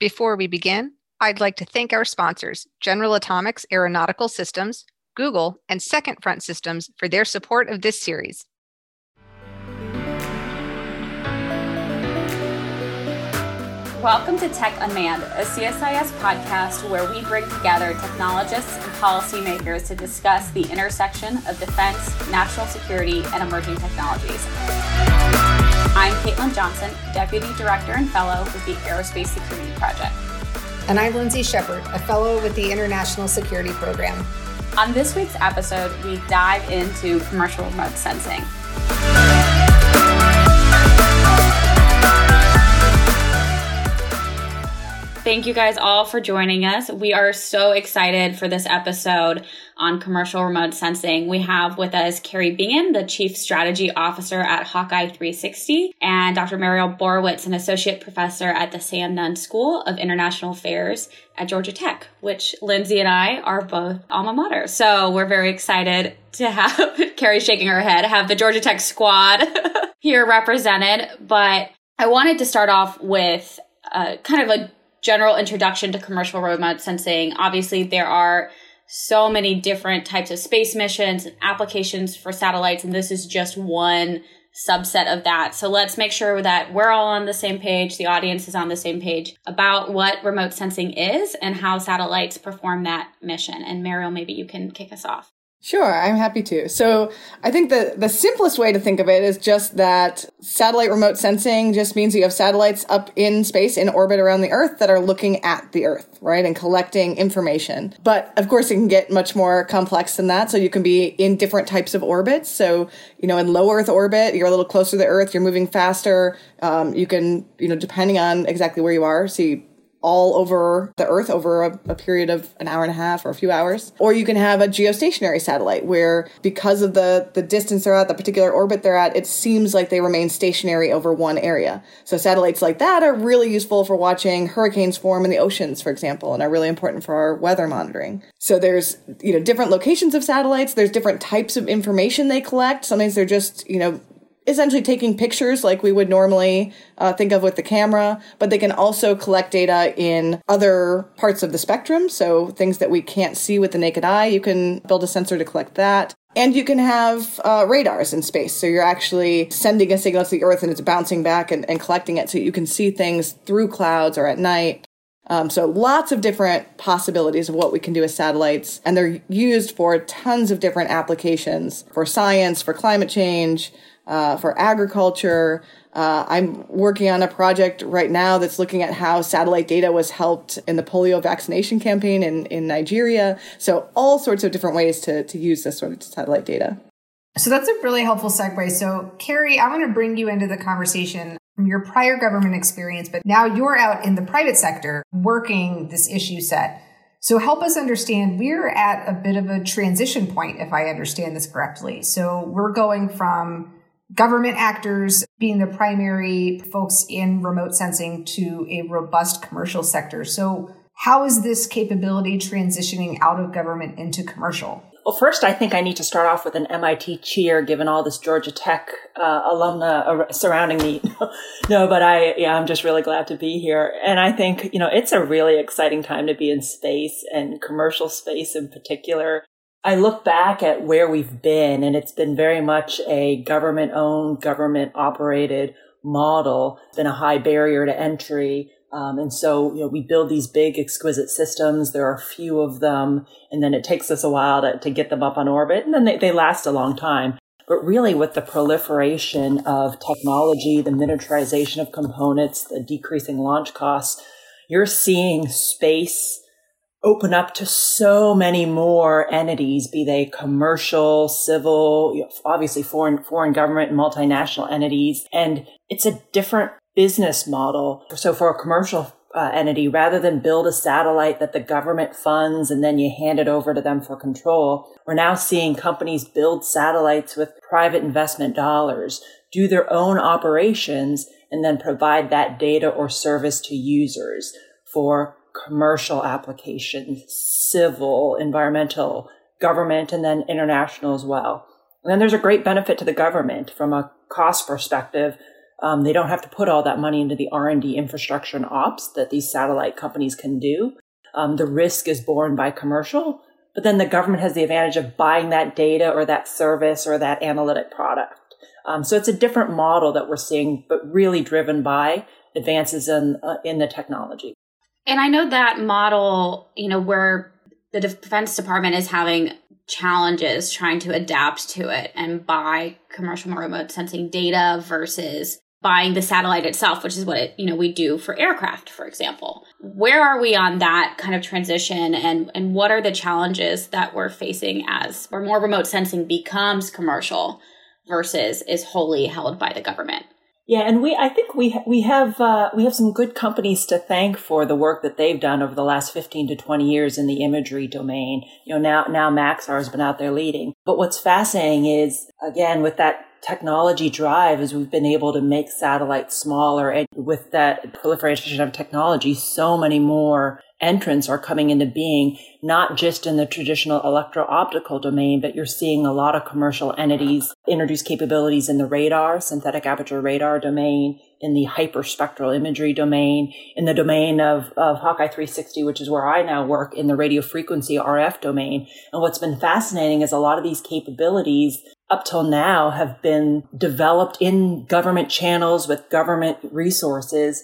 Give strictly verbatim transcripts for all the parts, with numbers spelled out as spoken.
Before we begin, I'd like to thank our sponsors, General Atomics Aeronautical Systems, Google, and Second Front Systems for their support of this series. Welcome to Tech Unmanned, a C S I S podcast where we bring together technologists and policymakers to discuss the intersection of defense, national security, and emerging technologies. I'm Caitlin Johnson, Deputy Director and Fellow with the Aerospace Security Project. And I'm Lindsey Shepherd, a Fellow with the International Security Program. On this week's episode, we dive into commercial remote sensing. Thank you guys all for joining us. We are so excited for this episode on commercial remote sensing. We have with us Kari Bingen, the Chief Strategy Officer at Hawkeye three sixty, and Doctor Mariel Borowitz, an Associate Professor at the Sam Nunn School of International Affairs at Georgia Tech, which Lindsey and I are both alma mater. So we're very excited to have, Kari shaking her head, have the Georgia Tech squad here represented. But I wanted to start off with uh, kind of a general introduction to commercial remote sensing. Obviously, there are so many different types of space missions and applications for satellites, and this is just one subset of that. So let's make sure that we're all on the same page, the audience is on the same page about what remote sensing is and how satellites perform that mission. And Mariel, maybe you can kick us off. Sure, I'm happy to. So I think the, the simplest way to think of it is just that satellite remote sensing just means you have satellites up in space in orbit around the Earth that are looking at the Earth, right, and collecting information. But of course, it can get much more complex than that. So you can be in different types of orbits. So, you know, in low Earth orbit, you're a little closer to the Earth, you're moving faster. Um, you can, you know, depending on exactly where you are, see all over the Earth over a, a period of an hour and a half or a few hours. Or you can have a geostationary satellite where, because of the, the distance they're at, the particular orbit they're at, it seems like they remain stationary over one area. So satellites like that are really useful for watching hurricanes form in the oceans, for example, and are really important for our weather monitoring. So there's, you know, different locations of satellites. There's different types of information they collect. Sometimes they're just, you know, essentially taking pictures like we would normally uh, think of with the camera, but they can also collect data in other parts of the spectrum. So things that we can't see with the naked eye, you can build a sensor to collect that. And you can have uh, radars in space. So you're actually sending a signal to the Earth and it's bouncing back and, and collecting it so you can see things through clouds or at night. Um, so lots of different possibilities of what we can do with satellites. And they're used for tons of different applications for science, for climate change, Uh, for agriculture. Uh, I'm working on a project right now that's looking at how satellite data was helped in the polio vaccination campaign in, in Nigeria. So all sorts of different ways to, to use this sort of satellite data. So that's a really helpful segue. So Kari, I want to bring you into the conversation from your prior government experience, but now you're out in the private sector working this issue set. So help us understand, we're at a bit of a transition point, if I understand this correctly. So we're going from government actors being the primary folks in remote sensing to a robust commercial sector. So how is this capability transitioning out of government into commercial? Well, first, I think I need to start off with an M I T cheer, given all this Georgia Tech uh, alumna surrounding me. No, but I, yeah, I'm just really glad to be here. And I think, you know, it's a really exciting time to be in space and commercial space in particular. I look back at where we've been, and it's been very much a government-owned, government-operated model. It's been a high barrier to entry. Um, and so, you know, we build these big, exquisite systems. There are a few of them, and then it takes us a while to, to get them up on orbit, and then they, they last a long time. But really, with the proliferation of technology, the miniaturization of components, the decreasing launch costs, you're seeing space open up to so many more entities, be they commercial, civil, you know, obviously foreign foreign government and multinational entities. And it's a different business model. So for a commercial uh, entity, rather than build a satellite that the government funds and then you hand it over to them for control, we're now seeing companies build satellites with private investment dollars, do their own operations, and then provide that data or service to users for commercial applications, civil, environmental, government, and then international as well. And then there's a great benefit to the government from a cost perspective. Um, they don't have to put all that money into the R and D infrastructure and ops that these satellite companies can do. Um, the risk is borne by commercial, but then the government has the advantage of buying that data or that service or that analytic product. Um, so it's a different model that we're seeing, but really driven by advances in uh, in the technology. And I know that model, you know, where the Defense Department is having challenges trying to adapt to it and buy commercial remote sensing data versus buying the satellite itself, which is what it, you know, we do for aircraft, for example. Where are we on that kind of transition, and, and what are the challenges that we're facing as or more remote sensing becomes commercial versus is wholly held by the government? Yeah, and we I think we we have uh, we have some good companies to thank for the work that they've done over the last fifteen to twenty years in the imagery domain. You know, now now Maxar has been out there leading. But what's fascinating is, again, with that technology drive, is we've been able to make satellites smaller, and with that proliferation of technology, so many more entrants are coming into being, not just in the traditional electro-optical domain, but you're seeing a lot of commercial entities introduce capabilities in the radar, synthetic aperture radar domain, in the hyperspectral imagery domain, in the domain of, of Hawkeye three sixty, which is where I now work, in the radio frequency R F domain. And what's been fascinating is a lot of these capabilities up till now have been developed in government channels with government resources.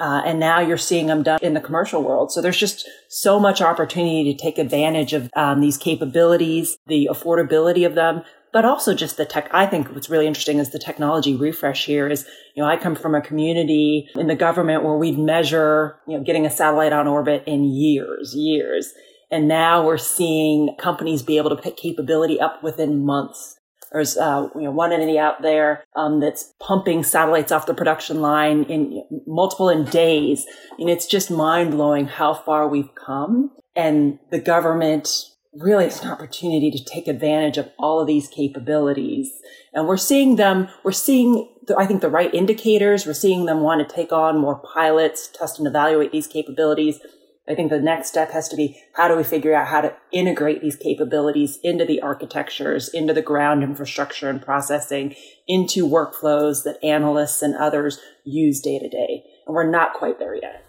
Uh, and now you're seeing them done in the commercial world. So there's just so much opportunity to take advantage of um, these capabilities, the affordability of them, but also just the tech. I think what's really interesting is the technology refresh here is, you know, I come from a community in the government where we'd measure, you know, getting a satellite on orbit in years, years. And now we're seeing companies be able to pick capability up within months. There's uh, you know, one entity out there um, that's pumping satellites off the production line in multiple in days. And it's just mind-blowing how far we've come. And the government really has an opportunity to take advantage of all of these capabilities. And we're seeing them, we're seeing, the, I think, the right indicators. We're seeing them want to take on more pilots, test and evaluate these capabilities. I think the next step has to be, how do we figure out how to integrate these capabilities into the architectures, into the ground infrastructure and processing, into workflows that analysts and others use day to day? And we're not quite there yet.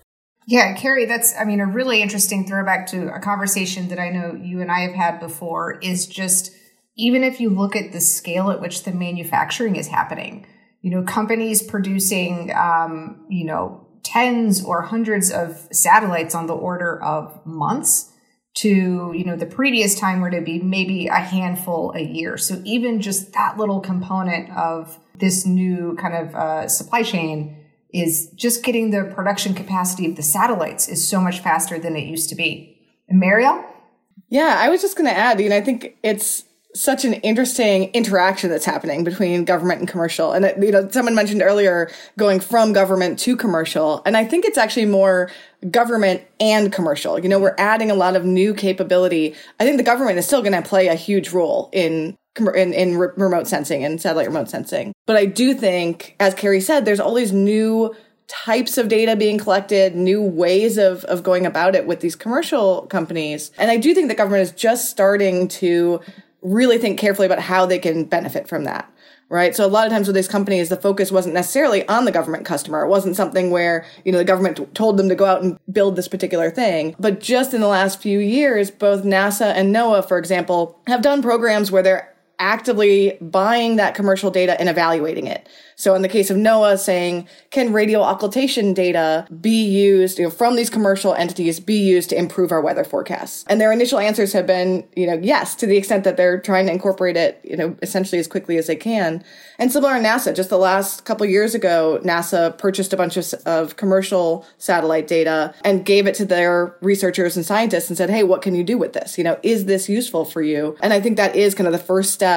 Yeah, Kari, that's, I mean, a really interesting throwback to a conversation that I know you and I have had before, is just, even if you look at the scale at which the manufacturing is happening, you know, companies producing, um, you know, tens or hundreds of satellites on the order of months to, you know, the previous time were to be maybe a handful a year. So even just that little component of this new kind of uh, supply chain is just getting the production capacity of the satellites is so much faster than it used to be. And Mariel? Yeah, I was just going to add, you know, I think it's such an interesting interaction that's happening between government and commercial. And, you know, someone mentioned earlier going from government to commercial. And I think it's actually more government and commercial. You know, we're adding a lot of new capability. I think the government is still going to play a huge role in in, in re- remote sensing and satellite remote sensing. But I do think, as Kari said, there's all these new types of data being collected, new ways of, of going about it with these commercial companies. And I do think the government is just starting to really think carefully about how they can benefit from that, right? So a lot of times with these companies, the focus wasn't necessarily on the government customer. It wasn't something where, you know, the government t- told them to go out and build this particular thing. But just in the last few years, both NASA and NOAA, for example, have done programs where they're actively buying that commercial data and evaluating it. So in the case of NOAA, saying, can radio occultation data be used, you know, from these commercial entities be used to improve our weather forecasts? And their initial answers have been, you know, yes, to the extent that they're trying to incorporate it, you know, essentially as quickly as they can. And similar to NASA, just the last couple of years ago, NASA purchased a bunch of, of commercial satellite data and gave it to their researchers and scientists and said, hey, what can you do with this? You know, is this useful for you? And I think that is kind of the first step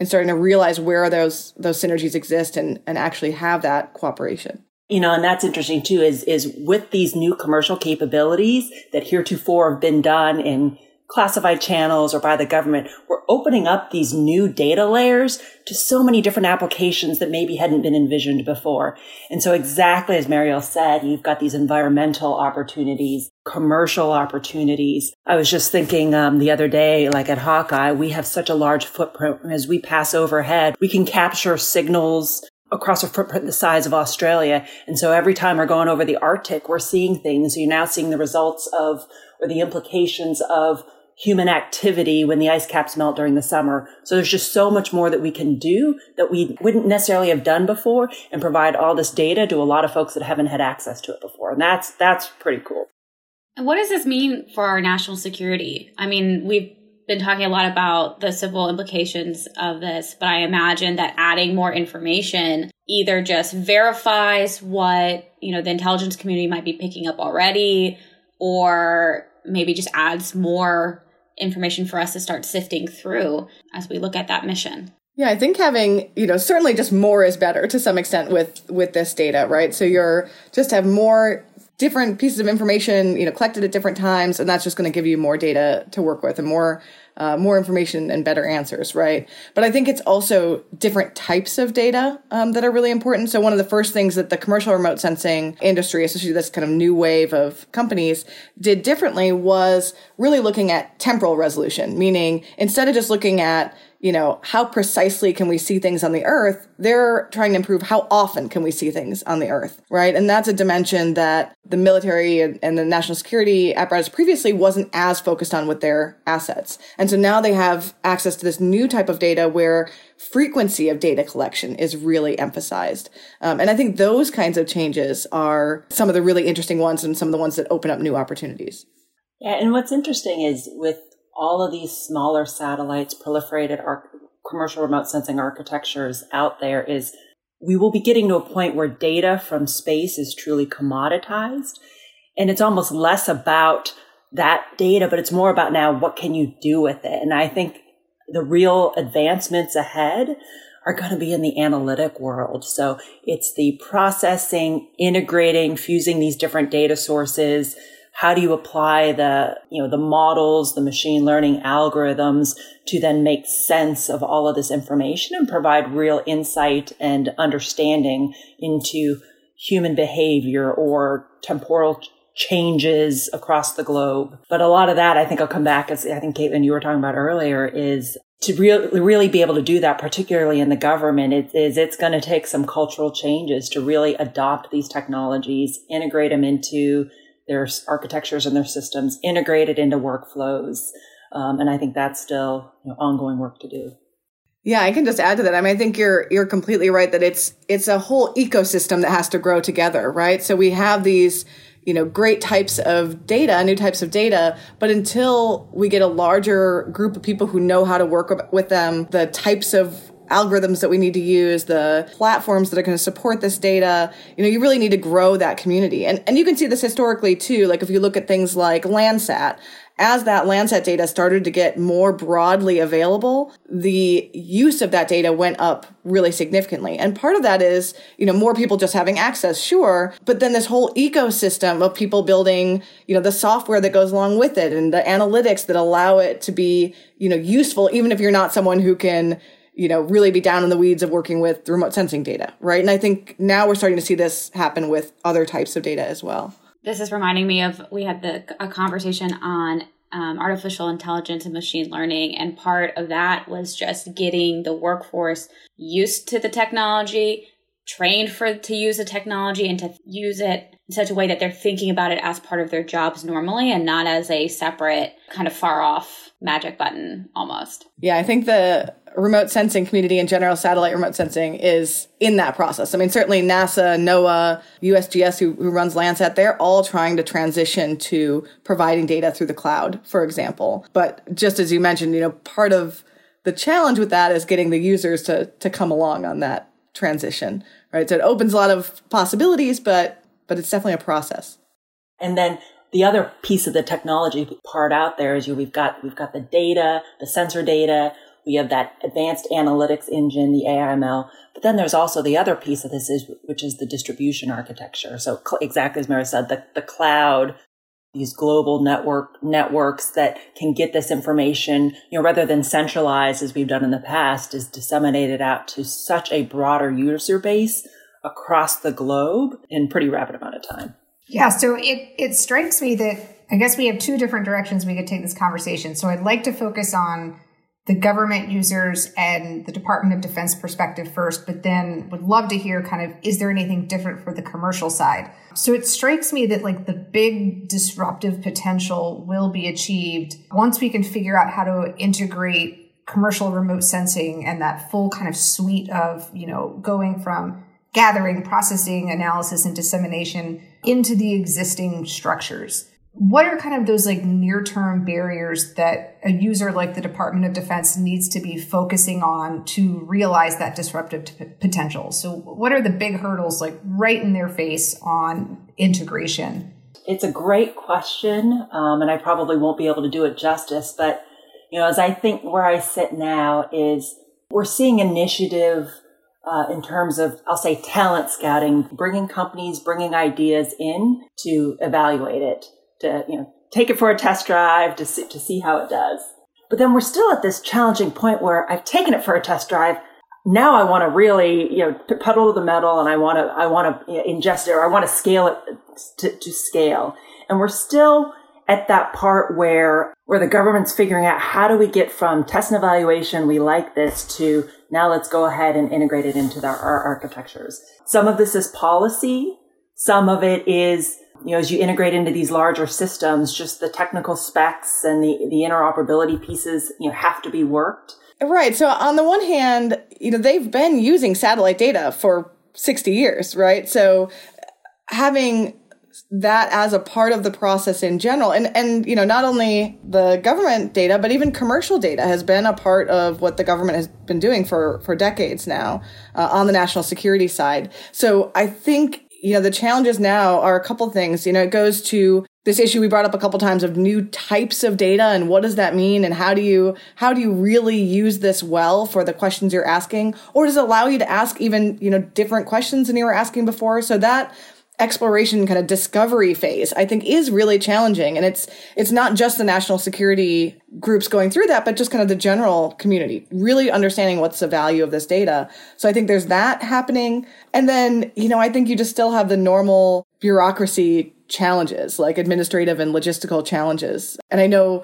and starting to realize where those those synergies exist and, and actually have that cooperation. You know, and that's interesting too, is, is with these new commercial capabilities that heretofore have been done in classified channels or by the government, we're opening up these new data layers to so many different applications that maybe hadn't been envisioned before. And so exactly as Mariel said, you've got these environmental opportunities, commercial opportunities. I was just thinking um, the other day, like at Hawkeye, we have such a large footprint. As we pass overhead, we can capture signals across a footprint the size of Australia. And so every time we're going over the Arctic, we're seeing things. You're now seeing the results of, or the implications of, human activity when the ice caps melt during the summer. So there's just so much more that we can do that we wouldn't necessarily have done before, and provide all this data to a lot of folks that haven't had access to it before. And that's that's pretty cool. And what does this mean for our national security? I mean, we've been talking a lot about the civil implications of this, but I imagine that adding more information either just verifies what, you know, the intelligence community might be picking up already, or maybe just adds more information for us to start sifting through as we look at that mission. Yeah, I think having, you know, certainly just more is better to some extent with with this data, right? So you're just have more different pieces of information, you know, collected at different times, and that's just going to give you more data to work with and more uh, more information and better answers, right? But I think it's also different types of data um, that are really important. So one of the first things that the commercial remote sensing industry, especially this kind of new wave of companies, did differently was really looking at temporal resolution, meaning instead of just looking at, you know, how precisely can we see things on the Earth, they're trying to improve how often can we see things on the Earth, right? And that's a dimension that the military and, and the national security apparatus previously wasn't as focused on with their assets. And so now they have access to this new type of data where frequency of data collection is really emphasized. Um, and I think those kinds of changes are some of the really interesting ones and some of the ones that open up new opportunities. Yeah, and what's interesting is with all of these smaller satellites, proliferated arc- commercial remote sensing architectures out there, is we will be getting to a point where data from space is truly commoditized. And it's almost less about that data, but it's more about now what can you do with it? And I think the real advancements ahead are going to be in the analytic world. So it's the processing, integrating, fusing these different data sources. How do you apply the, you know, the models, the machine learning algorithms to then make sense of all of this information and provide real insight and understanding into human behavior or temporal changes across the globe? But a lot of that, I think, I'll come back, as I think, Caitlin, you were talking about earlier, is to really, really be able to do that, particularly in the government, it is it's going to take some cultural changes to really adopt these technologies, integrate them into their architectures and their systems, integrated into workflows. Um, and I think that's still, you know, ongoing work to do. Yeah, I can just add to that. I mean, I think you're you're completely right that it's it's a whole ecosystem that has to grow together, right? So we have these, you know, great types of data, new types of data, but until we get a larger group of people who know how to work with them, the types of algorithms that we need to use, the platforms that are going to support this data, you know, you really need to grow that community. And and you can see this historically too. Like if you look at things like Landsat, as that Landsat data started to get more broadly available, the use of that data went up really significantly. And part of that is, you know, more people just having access, sure, but then this whole ecosystem of people building, you know, the software that goes along with it and the analytics that allow it to be, you know, useful, even if you're not someone who can, you know, really be down in the weeds of working with remote sensing data, right? And I think now we're starting to see this happen with other types of data as well. This is reminding me of, we had the, a conversation on um, artificial intelligence and machine learning. And part of that was just getting the workforce used to the technology, trained for to use the technology and to use it in such a way that they're thinking about it as part of their jobs normally and not as a separate kind of far off magic button almost. Yeah, I think the remote sensing community in general, satellite remote sensing, is in that process. I mean, certainly NASA, NOAA, U S G S, who, who runs Landsat, they're all trying to transition to providing data through the cloud, for example. But just as you mentioned, you know, part of the challenge with that is getting the users to to come along on that transition, right? So it opens a lot of possibilities, but but it's definitely a process. And then the other piece of the technology part out there is you we've got we've got the data, the sensor data. We have that advanced analytics engine, the A I M L. But then there's also the other piece of this, is, which is the distribution architecture. So cl- exactly as Mary said, the, the cloud, these global network networks that can get this information, you know, rather than centralized as we've done in the past, is disseminated out to such a broader user base across the globe in pretty rapid amount of time. Yeah, so it, it strikes me that I guess we have two different directions we could take this conversation. So I'd like to focus on the government users and the Department of Defense perspective first, but then would love to hear kind of, is there anything different for the commercial side? So it strikes me that like the big disruptive potential will be achieved once we can figure out how to integrate commercial remote sensing and that full kind of suite of, you know, going from gathering, processing, analysis, and dissemination into the existing structures. What are kind of those like near-term barriers that a user like the Department of Defense needs to be focusing on to realize that disruptive t- potential? So what are the big hurdles like right in their face on integration? It's a great question, um, and I probably won't be able to do it justice. But, you know, as I think where I sit now is we're seeing initiative Uh, in terms of, I'll say, talent scouting, bringing companies, bringing ideas in to evaluate it, to, you know, take it for a test drive to see, to see how it does. But then we're still at this challenging point where I've taken it for a test drive. Now I want to really, you know, pedal to the metal, and I want to, I want to ingest it, or I want to scale it to, to scale. And we're still at that part where where the government's figuring out how do we get from test and evaluation, we like this, to now let's go ahead and integrate it into the, our architectures. Some of this is policy. Some of it is, you know, as you integrate into these larger systems, just the technical specs and the, the interoperability pieces, you know, have to be worked. Right. So on the one hand, you know, they've been using satellite data for sixty years, right? So having that as a part of the process in general. And, and, you know, not only the government data, but even commercial data has been a part of what the government has been doing for, for decades now uh, on the national security side. So I think, you know, the challenges now are a couple things. You know, it goes to this issue we brought up a couple times of new types of data and what does that mean? And how do you, how do you really use this well for the questions you're asking? Or does it allow you to ask even, you know, different questions than you were asking before? So that exploration kind of discovery phase, I think, is really challenging. And it's it's not just the national security groups going through that, but just kind of the general community, really understanding what's the value of this data. So I think there's that happening. And then, you know, I think you just still have the normal bureaucracy challenges, like administrative and logistical challenges. And I know,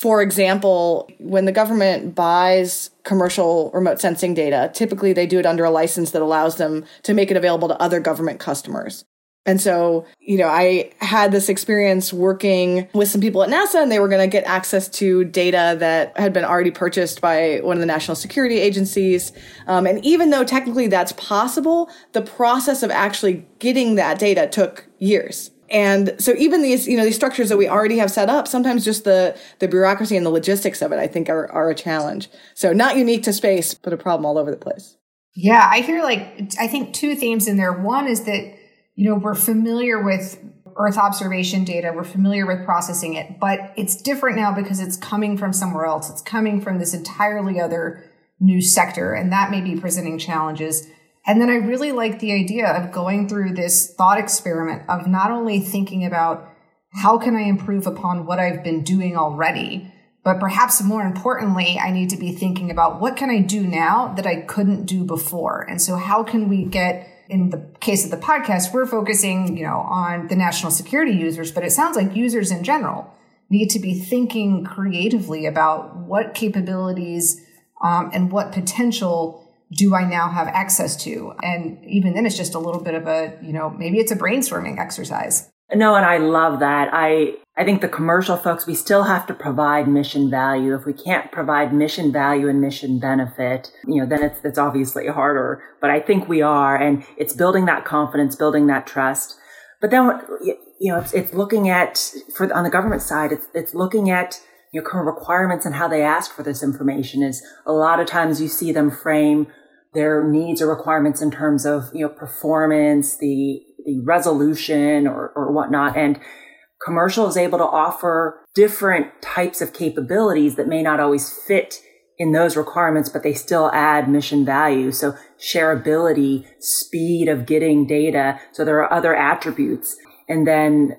for example, when the government buys commercial remote sensing data, typically they do it under a license that allows them to make it available to other government customers. And so, you know, I had this experience working with some people at NASA, and they were going to get access to data that had been already purchased by one of the national security agencies. Um, and even though technically that's possible, the process of actually getting that data took years. And so even these, you know, these structures that we already have set up, sometimes just the, the bureaucracy and the logistics of it, I think, are, are a challenge. So not unique to space, but a problem all over the place. Yeah, I hear like, I think two themes in there. One is that, you know, we're familiar with Earth observation data, we're familiar with processing it, but it's different now because it's coming from somewhere else. It's coming from this entirely other new sector, and that may be presenting challenges. And then I really like the idea of going through this thought experiment of not only thinking about how can I improve upon what I've been doing already, but perhaps more importantly, I need to be thinking about what can I do now that I couldn't do before? And so how can we get, in the case of the podcast, we're focusing, you know, on the national security users, but it sounds like users in general need to be thinking creatively about what capabilities um, and what potential do I now have access to? And even then, it's just a little bit of a, you know, maybe it's a brainstorming exercise. No, and I love that. I I think the commercial folks, we still have to provide mission value. If we can't provide mission value and mission benefit, you know, then it's it's obviously harder. But I think we are, and it's building that confidence, building that trust. But then, you know, it's, it's looking at for on the government side, it's it's looking at your current requirements and how they ask for this information. Is a lot of times you see them frame their needs or requirements in terms of, you know, performance, the the resolution or, or whatnot. And commercial is able to offer different types of capabilities that may not always fit in those requirements, but they still add mission value. So shareability, speed of getting data. So there are other attributes, and then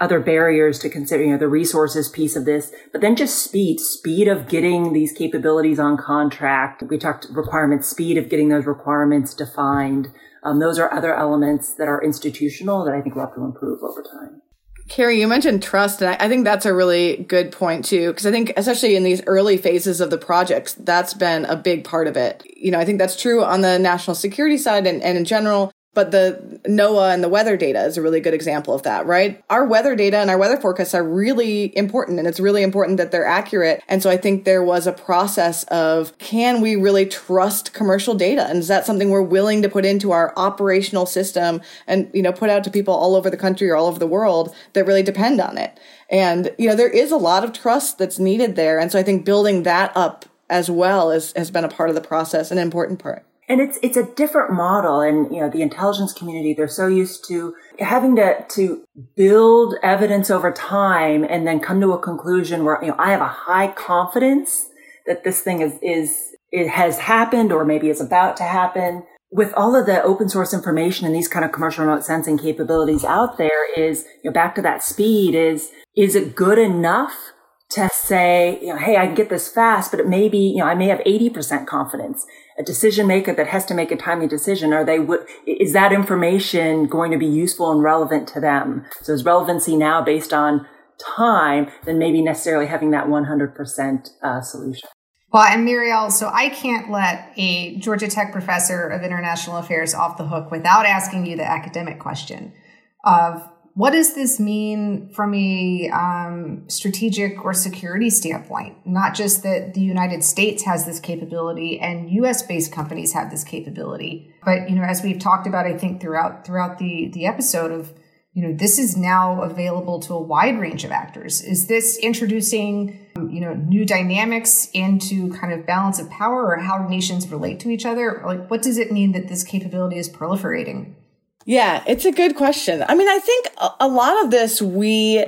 other barriers to consider, you know, the resources piece of this, but then just speed, speed of getting these capabilities on contract. We talked requirements, speed of getting those requirements defined. Um, those are other elements that are institutional that I think we'll have to improve over time. Kari, you mentioned trust, and I think that's a really good point too, because I think especially in these early phases of the projects, that's been a big part of it. You know, I think that's true on the national security side and, and in general, but the NOAA and the weather data is a really good example of that, right? Our weather data and our weather forecasts are really important, and it's really important that they're accurate. And so I think there was a process of, can we really trust commercial data? And is that something we're willing to put into our operational system and, you know, put out to people all over the country or all over the world that really depend on it? And, you know, there is a lot of trust that's needed there. And so I think building that up as well is, has been a part of the process, an important part. And it's it's a different model. And, you know, the intelligence community, they're so used to having to, to build evidence over time and then come to a conclusion where, you know, I have a high confidence that this thing is, is it has happened or maybe is about to happen. With all of the open source information and these kind of commercial remote sensing capabilities out there is, you know, back to that speed is, is it good enough to say, you know, hey, I can get this fast, but it may be, you know, I may have eighty percent confidence. A decision maker that has to make a timely decision, are they, is that information going to be useful and relevant to them? So is relevancy now based on time than maybe necessarily having that one hundred percent uh, solution? Well, and Mariel, so I can't let a Georgia Tech professor of international affairs off the hook without asking you the academic question of, what does this mean from a um, strategic or security standpoint? Not just that the United States has this capability and U S-based companies have this capability, but, you know, as we've talked about, I think throughout throughout the the episode of, you know, this is now available to a wide range of actors. Is this introducing, you know, new dynamics into kind of balance of power or how nations relate to each other? Like, what does it mean that this capability is proliferating? Yeah, it's a good question. I mean, I think a lot of this we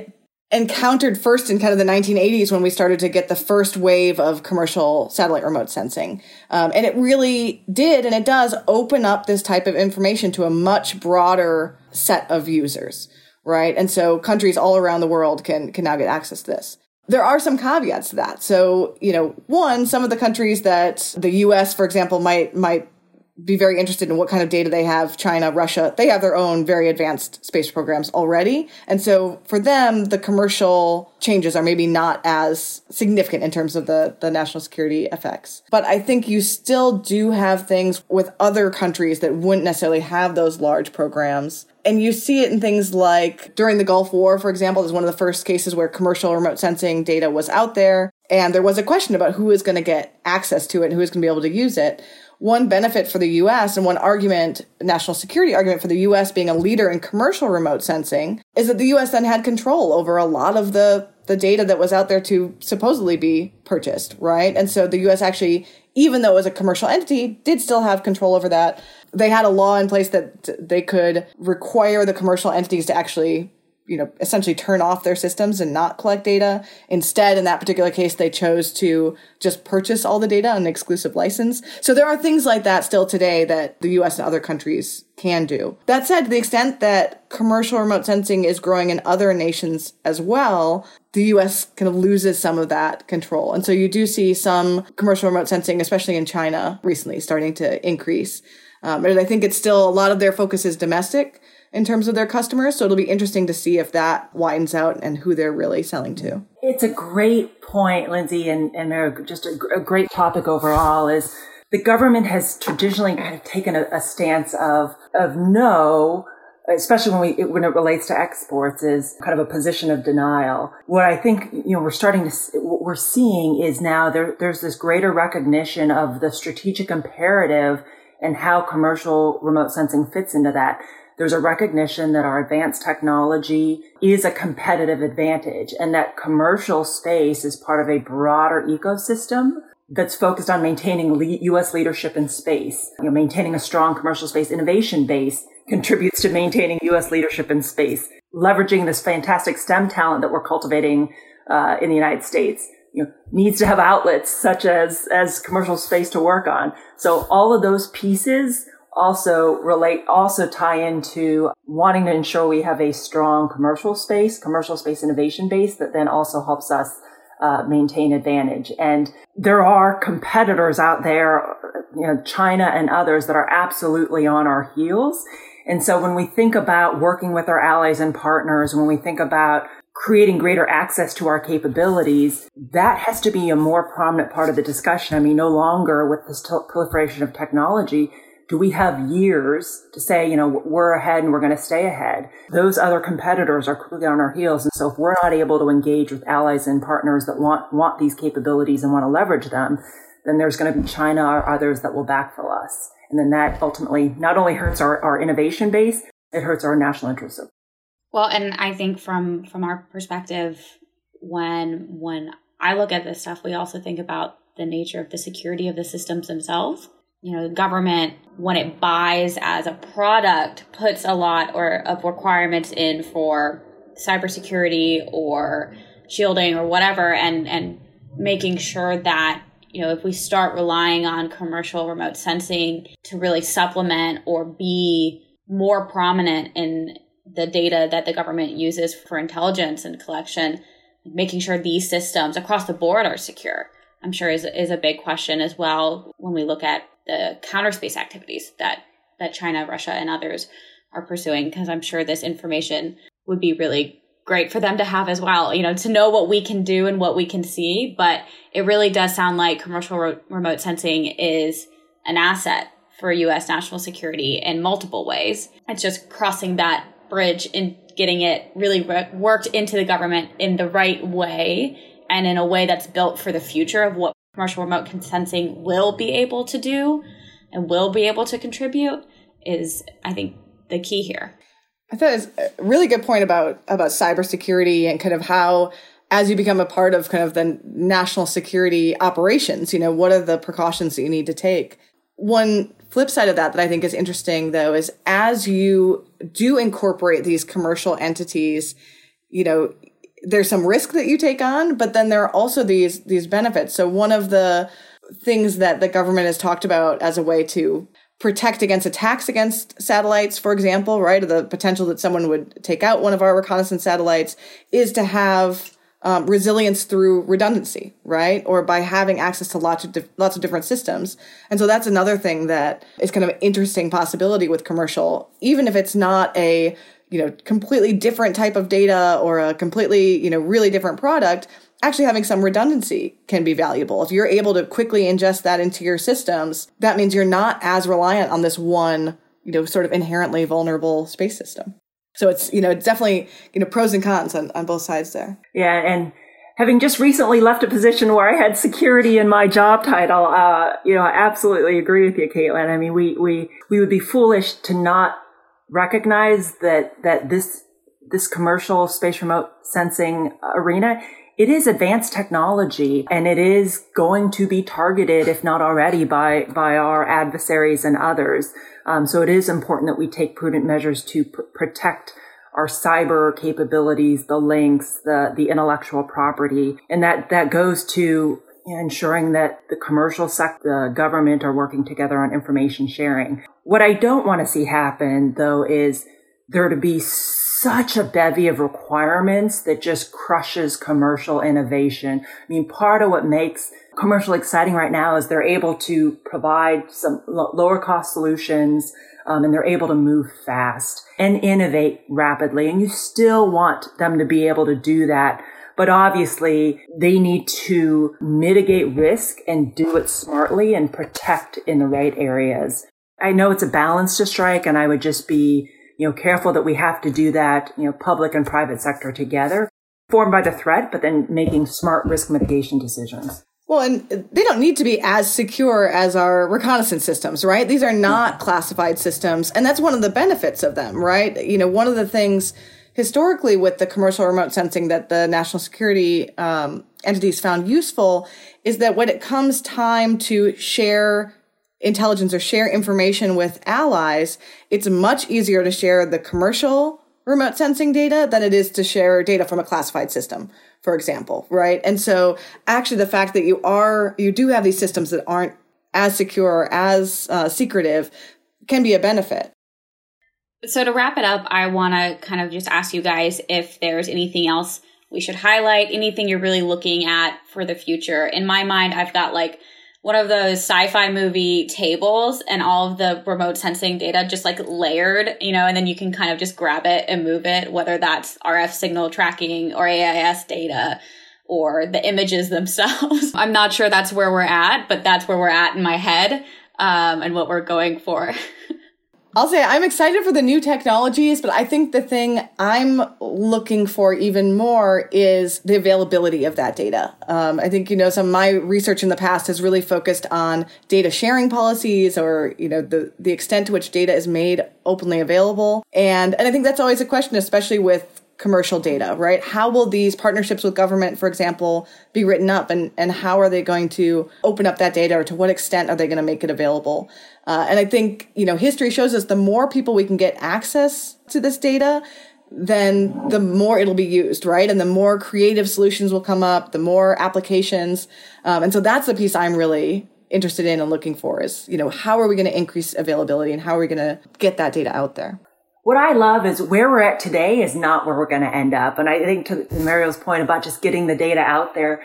encountered first in kind of the nineteen eighties when we started to get the first wave of commercial satellite remote sensing. Um, and it really did, and it does open up this type of information to a much broader set of users, right? And so countries all around the world can, can now get access to this. There are some caveats to that. So, you know, one, some of the countries that the U S, for example, might might be very interested in what kind of data they have. China, Russia, they have their own very advanced space programs already. And so for them, the commercial changes are maybe not as significant in terms of the, the national security effects. But I think you still do have things with other countries that wouldn't necessarily have those large programs. And you see it in things like during the Gulf War, for example, is one of the first cases where commercial remote sensing data was out there. And there was a question about who is going to get access to it and who is going to be able to use it. One benefit for the U S and one argument, national security argument for the U S being a leader in commercial remote sensing is that the U S then had control over a lot of the, the data that was out there to supposedly be purchased, right? And so the U S actually, even though it was a commercial entity, did still have control over that. They had a law in place that they could require the commercial entities to actually, you know, essentially turn off their systems and not collect data. Instead, in that particular case, they chose to just purchase all the data on an exclusive license. So there are things like that still today that the U S and other countries can do. That said, to the extent that commercial remote sensing is growing in other nations as well, the U S kind of loses some of that control. And so you do see some commercial remote sensing, especially in China recently, starting to increase. Um, and I think it's still a lot of their focus is domestic in terms of their customers. So it'll be interesting to see if that widens out and who they're really selling to. It's a great point, Lindsey, and, and Mary, just a, a great topic overall is the government has traditionally kind of taken a, a stance of, of no, especially when we, when it relates to exports, is kind of a position of denial. What I think, you know, we're starting to, what we're seeing is now there, there's this greater recognition of the strategic imperative and how commercial remote sensing fits into that. There's a recognition that our advanced technology is a competitive advantage and that commercial space is part of a broader ecosystem that's focused on maintaining U S leadership in space. You know, maintaining a strong commercial space innovation base contributes to maintaining U S leadership in space, leveraging this fantastic STEM talent that we're cultivating uh, in the United States. You know, needs to have outlets such as, as commercial space to work on. So all of those pieces also relate, also tie into wanting to ensure we have a strong commercial space, commercial space innovation base that then also helps us uh, maintain advantage. And there are competitors out there, you know, China and others that are absolutely on our heels. And so when we think about working with our allies and partners, when we think about creating greater access to our capabilities, that has to be a more prominent part of the discussion. I mean, no longer with this t- proliferation of technology, do we have years to say, you know, we're ahead and we're going to stay ahead? Those other competitors are quickly on our heels. And so if we're not able to engage with allies and partners that want, want these capabilities and want to leverage them, then there's going to be China or others that will backfill us. And then that ultimately not only hurts our, our innovation base, it hurts our national interests. Well, and I think from, from our perspective, when when I look at this stuff, we also think about the nature of the security of the systems themselves. You know, the government, when it buys as a product, puts a lot or of requirements in for cybersecurity or shielding or whatever, and, and making sure that, you know, if we start relying on commercial remote sensing to really supplement or be more prominent in the data that the government uses for intelligence and collection, making sure these systems across the board are secure, I'm sure is is a big question as well when we look at the counter space activities that, that China, Russia, and others are pursuing, because I'm sure this information would be really great for them to have as well, you know, to know what we can do and what we can see. But it really does sound like commercial re- remote sensing is an asset for U S national security in multiple ways. It's just crossing that bridge and getting it really re- worked into the government in the right way and in a way that's built for the future of what commercial remote sensing will be able to do and will be able to contribute is, I think, the key here. I thought it was a really good point about, about cybersecurity and kind of how, as you become a part of kind of the national security operations, you know, what are the precautions that you need to take? One flip side of that that I think is interesting, though, is as you do incorporate these commercial entities, you know, there's some risk that you take on, but then there are also these these benefits. So one of the things that the government has talked about as a way to protect against attacks against satellites, for example, right, or the potential that someone would take out one of our reconnaissance satellites, is to have um, resilience through redundancy, right, or by having access to lots of di- lots of different systems. And so that's another thing that is kind of an interesting possibility with commercial, even if it's not a you know, completely different type of data or a completely, you know, really different product, actually having some redundancy can be valuable. If you're able to quickly ingest that into your systems, that means you're not as reliant on this one, you know, sort of inherently vulnerable space system. So it's, you know, it's definitely, you know, pros and cons on, on both sides there. Yeah. And having just recently left a position where I had security in my job title, uh, you know, I absolutely agree with you, Caitlin. I mean, we, we, we would be foolish to not recognize that that this this commercial space remote sensing arena, it is advanced technology, and it is going to be targeted, if not already, by by our adversaries and others. Um, so it is important that we take prudent measures to pr- protect our cyber capabilities, the links, the the intellectual property, and that that goes to ensuring that the commercial sector, the government are working together on information sharing. What I don't want to see happen, though, is there to be such a bevy of requirements that just crushes commercial innovation. I mean, part of what makes commercial exciting right now is they're able to provide some lower cost solutions, um, and they're able to move fast and innovate rapidly. And you still want them to be able to do that. But obviously, they need to mitigate risk and do it smartly and protect in the right areas. I know it's a balance to strike, and I would just be, you know, careful that we have to do that, you know, public and private sector together, formed by the threat, but then making smart risk mitigation decisions. Well, and they don't need to be as secure as our reconnaissance systems, right? These are not classified systems, and that's one of the benefits of them, right? You know, one of the things historically with the commercial remote sensing that the national security um, entities found useful is that when it comes time to share intelligence or share information with allies, it's much easier to share the commercial remote sensing data than it is to share data from a classified system, for example, right? And so actually the fact that you are, you do have these systems that aren't as secure or as uh, secretive can be a benefit. So to wrap it up, I want to kind of just ask you guys if there's anything else we should highlight, anything you're really looking at for the future. In my mind, I've got like one of those sci-fi movie tables and all of the remote sensing data just like layered, you know, and then you can kind of just grab it and move it, whether that's R F signal tracking or A I S data or the images themselves. I'm not sure that's where we're at, but that's where we're at in my head um, and what we're going for. I'll say I'm excited for the new technologies, but I think the thing I'm looking for even more is the availability of that data. Um, I think, you know, some of my research in the past has really focused on data sharing policies or, you know, the, the extent to which data is made openly available. And, and I think that's always a question, especially with commercial data, right? How will these partnerships with government, for example, be written up, and, and how are they going to open up that data, or to what extent are they going to make it available? Uh, and I think, you know, history shows us the more people we can get access to this data, then the more it'll be used, right? And the more creative solutions will come up, the more applications. Um, and so that's the piece I'm really interested in and looking for is, you know, how are we going to increase availability and how are we going to get that data out there? What I love is where we're at today is not where we're going to end up. And I think to Mariel's point about just getting the data out there,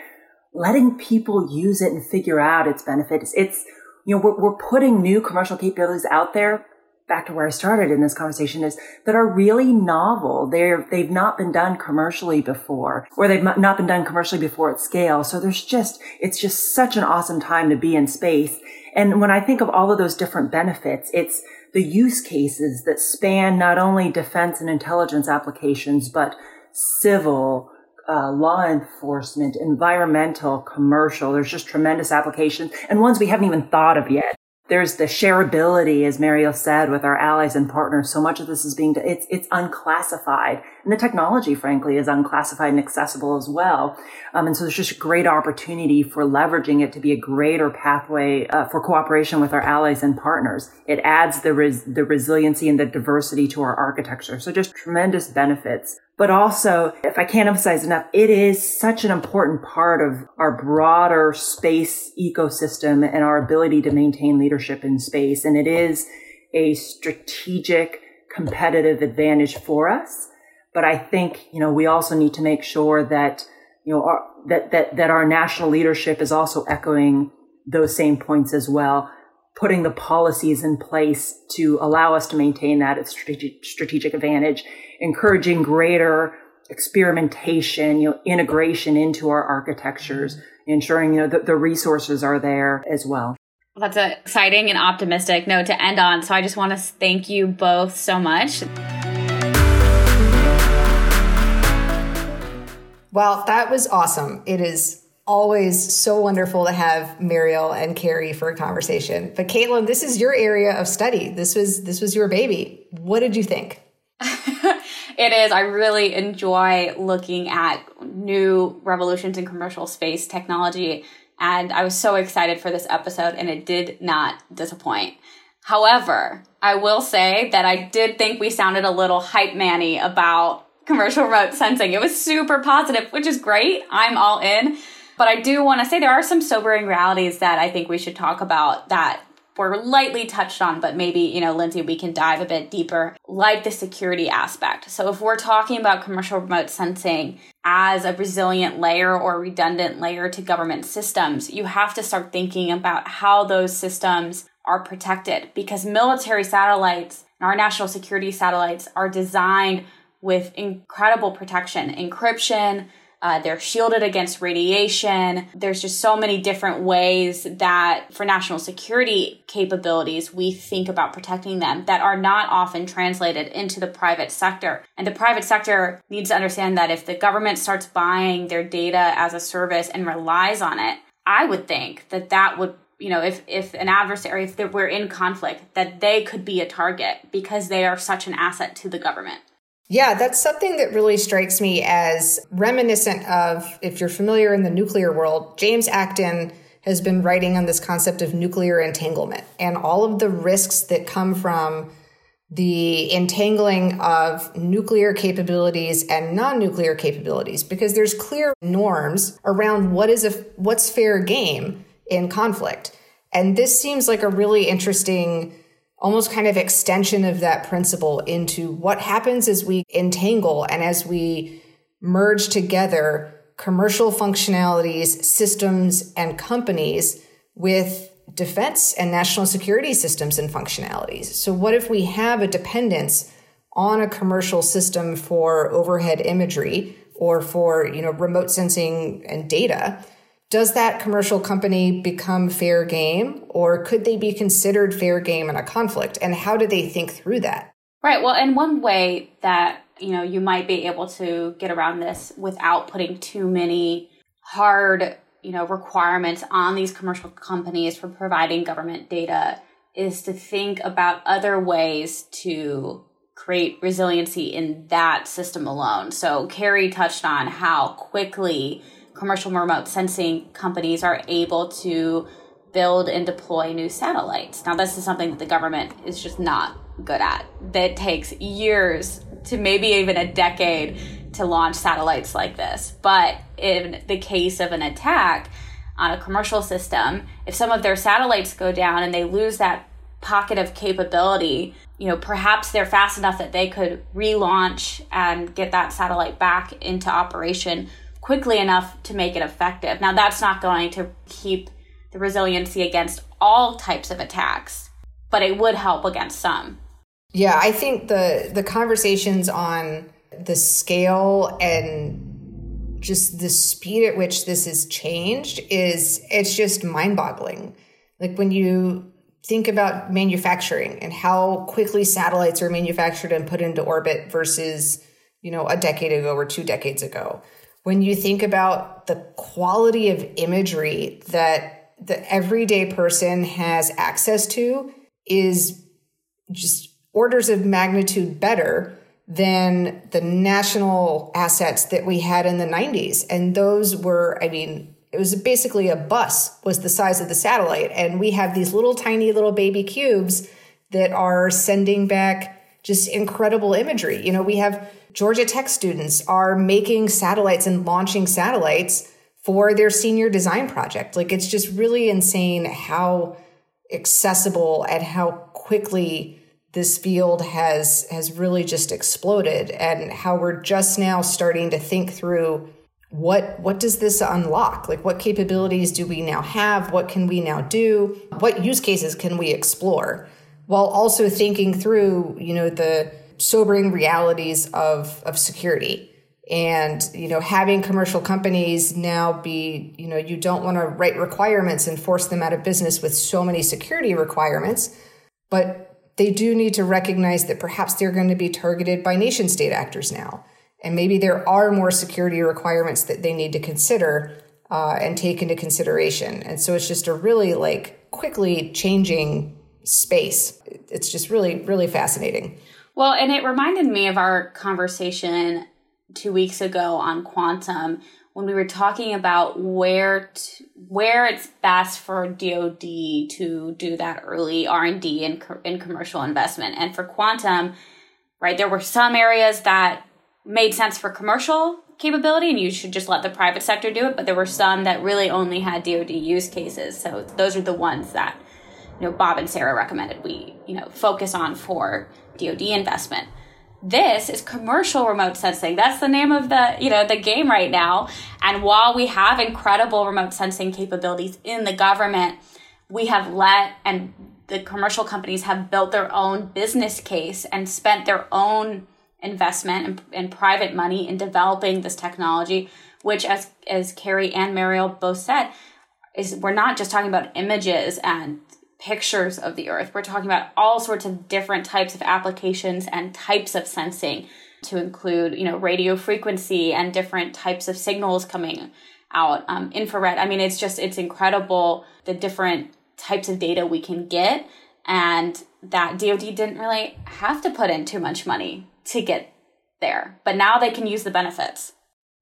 letting people use it and figure out its benefits. It's, you know, we're, we're putting new commercial capabilities out there, back to where I started in this conversation, is that are really novel. They're, they've not been done commercially before, or they've not been done commercially before at scale. So there's just, it's just such an awesome time to be in space. And when I think of all of those different benefits, it's the use cases that span not only defense and intelligence applications, but civil, uh, law enforcement, environmental, commercial. There's just tremendous applications and ones we haven't even thought of yet. There's the shareability, as Mariel said, with our allies and partners. So much of this is being, it's, it's unclassified. And the technology, frankly, is unclassified and accessible as well. Um, and so there's just a great opportunity for leveraging it to be a greater pathway uh, for cooperation with our allies and partners. It adds the res- the resiliency and the diversity to our architecture. So just tremendous benefits. But also, if I can't emphasize enough, it is such an important part of our broader space ecosystem and our ability to maintain leadership in space. And it is a strategic competitive advantage for us. But I think, you know, we also need to make sure that, you know, our, that, that, that our national leadership is also echoing those same points as well, putting the policies in place to allow us to maintain that strategic, strategic advantage, encouraging greater experimentation, you know, integration into our architectures, ensuring, you know, the, the resources are there as well. Well, that's an exciting and optimistic note to end on. So I just want to thank you both so much. Well, that was awesome. It is always so wonderful to have Mariel and Kari for a conversation. But Caitlin, this is your area of study. This was this was your baby. What did you think? It is. I really enjoy looking at new revolutions in commercial space technology. And I was so excited for this episode, and it did not disappoint. However, I will say that I did think we sounded a little hype manny about commercial remote sensing. It was super positive, which is great. I'm all in. But I do want to say there are some sobering realities that I think we should talk about that were lightly touched on, but maybe, you know, Lindsey, we can dive a bit deeper, like the security aspect. So if we're talking about commercial remote sensing as a resilient layer or redundant layer to government systems, you have to start thinking about how those systems are protected, because military satellites and our national security satellites are designed with incredible protection, encryption. Uh, they're shielded against radiation. There's just so many different ways that for national security capabilities, we think about protecting them that are not often translated into the private sector. And the private sector needs to understand that if the government starts buying their data as a service and relies on it, I would think that that would, you know, if, if an adversary, if we're in conflict, that they could be a target because they are such an asset to the government. Yeah, that's something that really strikes me as reminiscent of, if you're familiar in the nuclear world, James Acton has been writing on this concept of nuclear entanglement and all of the risks that come from the entangling of nuclear capabilities and non-nuclear capabilities, because there's clear norms around what is a, what's fair game in conflict. And this seems like a really interesting almost kind of extension of that principle into what happens as we entangle and as we merge together commercial functionalities, systems, and companies with defense and national security systems and functionalities. So what if we have a dependence on a commercial system for overhead imagery or for, you know, remote sensing and data? Does that commercial company become fair game, or could they be considered fair game in a conflict? And how do they think through that? Right. Well, and one way that, you know, you might be able to get around this without putting too many hard, you know, requirements on these commercial companies for providing government data is to think about other ways to create resiliency in that system alone. So Kari touched on how quickly commercial remote sensing companies are able to build and deploy new satellites. Now, this is something that the government is just not good at. That takes years to maybe even a decade to launch satellites like this. But in the case of an attack on a commercial system, if some of their satellites go down and they lose that pocket of capability, you know, perhaps they're fast enough that they could relaunch and get that satellite back into operation quickly enough to make it effective. Now, that's not going to keep the resiliency against all types of attacks, but it would help against some. Yeah, I think the the conversations on the scale and just the speed at which this is changed is, it's just mind-boggling. Like when you think about manufacturing and how quickly satellites are manufactured and put into orbit versus, you know, a decade ago or two decades ago. When you think about the quality of imagery that the everyday person has access to is just orders of magnitude better than the national assets that we had in the nineties. And those were, I mean, it was basically a bus was the size of the satellite. And we have these little tiny little baby cubes that are sending back just incredible imagery. You know, we have Georgia Tech students are making satellites and launching satellites for their senior design project. Like, it's just really insane how accessible and how quickly this field has has really just exploded, and how we're just now starting to think through what what does this unlock? Like, what capabilities do we now have? What can we now do? What use cases can we explore? While also thinking through, you know, the sobering realities of of security. And, you know, having commercial companies now be, you know, you don't want to write requirements and force them out of business with so many security requirements, but they do need to recognize that perhaps they're going to be targeted by nation state actors now. And maybe there are more security requirements that they need to consider uh, and take into consideration. And so it's just a really like quickly changing space. It's just really, really fascinating. Well, and it reminded me of our conversation two weeks ago on quantum, when we were talking about where to, where it's best for D O D to do that early R and D and co- in commercial investment. And for quantum, right, there were some areas that made sense for commercial capability, and you should just let the private sector do it. But there were some that really only had D O D use cases. So those are the ones that, you know, Bob and Sarah recommended we, you know, focus on for D O D investment. This is commercial remote sensing. That's the name of the, you know, the game right now. And while we have incredible remote sensing capabilities in the government, we have let, and the commercial companies have built their own business case and spent their own investment and, and private money in developing this technology, which as, as Kari and Mariel both said, is we're not just talking about images and pictures of the earth. We're talking about all sorts of different types of applications and types of sensing to include, you know, radio frequency and different types of signals coming out, um, infrared. I mean, it's just, it's incredible the different types of data we can get, and that D O D didn't really have to put in too much money to get there, but now they can use the benefits.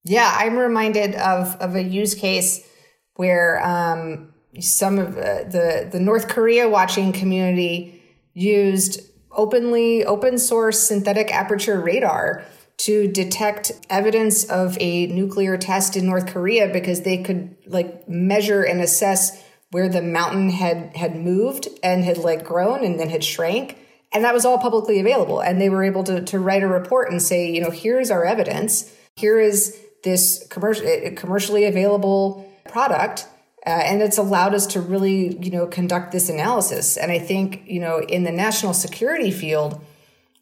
Yeah. I'm reminded of, of a use case where, um, some of the, the North Korea watching community used openly open source synthetic aperture radar to detect evidence of a nuclear test in North Korea, because they could like measure and assess where the mountain had, had moved and had like grown and then had shrank. And that was all publicly available. And they were able to, to write a report and say, you know, here's our evidence. Here is this commercial, commercially available product. Uh, and it's allowed us to really, you know, conduct this analysis. And I think, you know, in the national security field,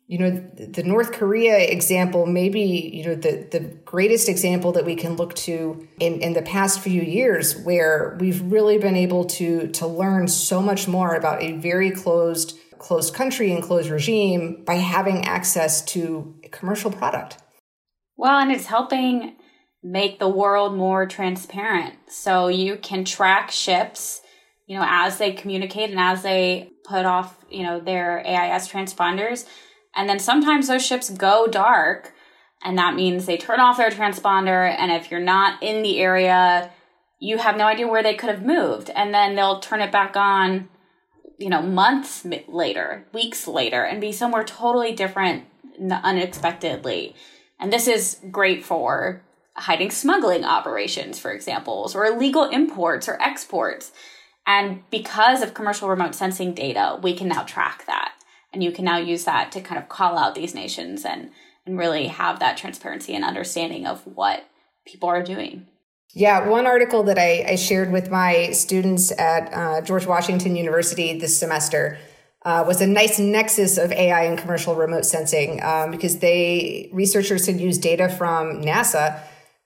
you know, the North Korea example may be, you know, the, the greatest example that we can look to in, in the past few years, where we've really been able to to learn so much more about a very closed, closed country and closed regime by having access to a commercial product. Well, and it's helping make the world more transparent. So you can track ships, you know, as they communicate and as they put off, you know, their A I S transponders. And then sometimes those ships go dark, and that means they turn off their transponder. And if you're not in the area, you have no idea where they could have moved. And then they'll turn it back on, you know, months later, weeks later, and be somewhere totally different unexpectedly. And this is great for hiding smuggling operations, for example, or illegal imports or exports. And because of commercial remote sensing data, we can now track that. And you can now use that to kind of call out these nations and, and really have that transparency and understanding of what people are doing. Yeah, one article that I, I shared with my students at uh, George Washington University this semester uh, was a nice nexus of A I and commercial remote sensing, um, because they researchers had used data from NASA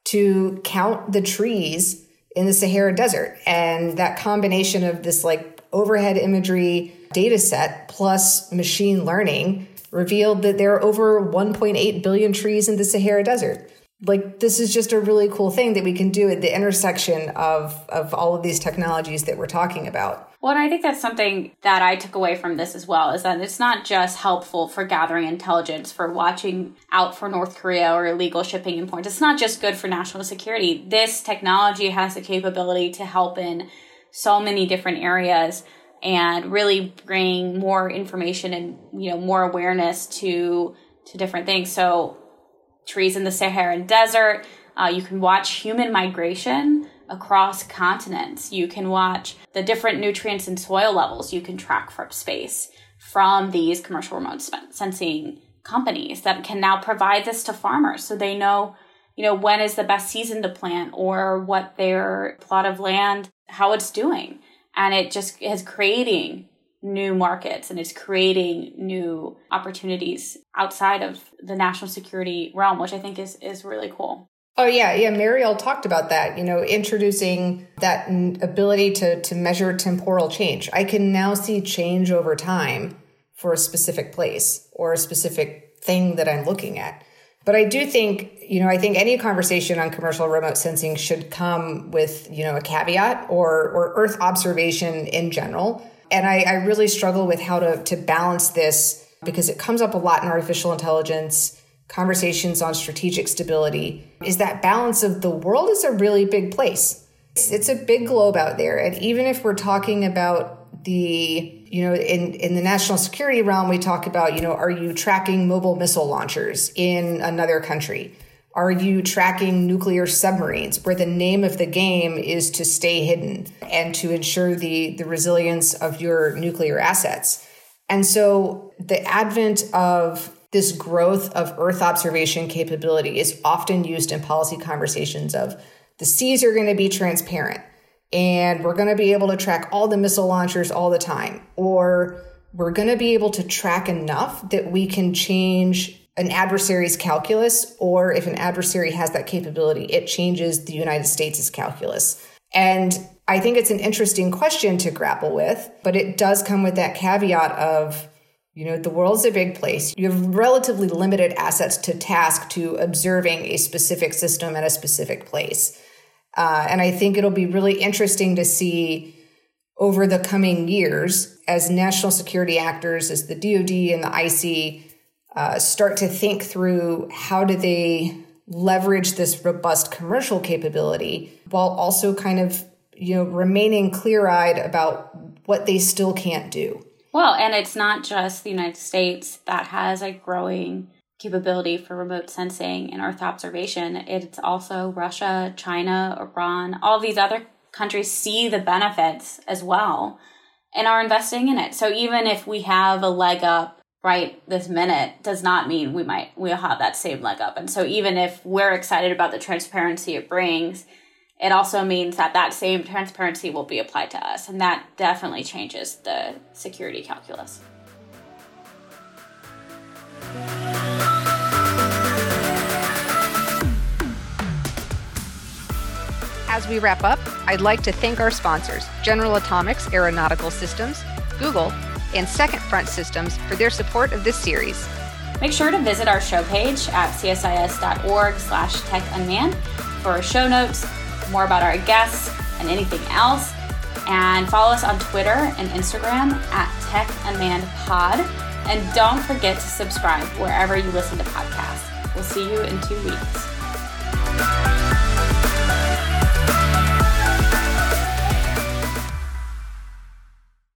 to count the trees in the Sahara Desert. And that combination of this like overhead imagery data set plus machine learning revealed that there are over one point eight billion trees in the Sahara Desert. Like, this is just a really cool thing that we can do at the intersection of, of all of these technologies that we're talking about. Well, and I think that's something that I took away from this as well, is that it's not just helpful for gathering intelligence, for watching out for North Korea or illegal shipping imports. It's not just good for national security. This technology has the capability to help in so many different areas and really bring more information and, you know, more awareness to to different things. So trees in the Sahara Desert, uh, you can watch human migration across continents. You can watch the different nutrients and soil levels you can track from space from these commercial remote sensing companies that can now provide this to farmers so they know, you know, when is the best season to plant or what their plot of land, how it's doing. And it just is creating new markets and it's creating new opportunities outside of the national security realm, which I think is, is really cool. Oh, yeah. Yeah. Mariel talked about that, you know, introducing that ability to, to measure temporal change. I can now see change over time for a specific place or a specific thing that I'm looking at. But I do think, you know, I think any conversation on commercial remote sensing should come with, you know, a caveat or or Earth observation in general. And I, I really struggle with how to, to balance this because it comes up a lot in artificial intelligence, conversations on strategic stability, is that balance of the world is a really big place. It's, it's a big globe out there. And even if we're talking about the, you know, in, in the national security realm, we talk about, you know, are you tracking mobile missile launchers in another country? Are you tracking nuclear submarines, where the name of the game is to stay hidden and to ensure the, the resilience of your nuclear assets? And so the advent of this growth of Earth observation capability is often used in policy conversations of the seas are going to be transparent and we're going to be able to track all the missile launchers all the time, or we're going to be able to track enough that we can change an adversary's calculus, or if an adversary has that capability, it changes the United States' calculus. And I think it's an interesting question to grapple with, but it does come with that caveat of, you know, the world's a big place. You have relatively limited assets to task to observing a specific system at a specific place. Uh, and I think it'll be really interesting to see over the coming years as national security actors, as the D O D and the I C, Uh, start to think through how do they leverage this robust commercial capability while also kind of, you know, remaining clear-eyed about what they still can't do. Well, and it's not just the United States that has a growing capability for remote sensing and Earth observation. It's also Russia, China, Iran, all these other countries see the benefits as well and are investing in it. So even if we have a leg up right this minute, does not mean we might we'll have that same leg up. And so even if we're excited about the transparency it brings, it also means that that same transparency will be applied to us, and that definitely changes the security calculus. As we wrap up, I'd like to thank our sponsors, General Atomics Aeronautical Systems, Google, and Second Front Systems for their support of this series. Make sure to visit our show page at csis.org slash tech unmanned for show notes, more about our guests, and anything else. And follow us on Twitter and Instagram at Tech Unmanned Pod. And don't forget to subscribe wherever you listen to podcasts. We'll see you in two weeks.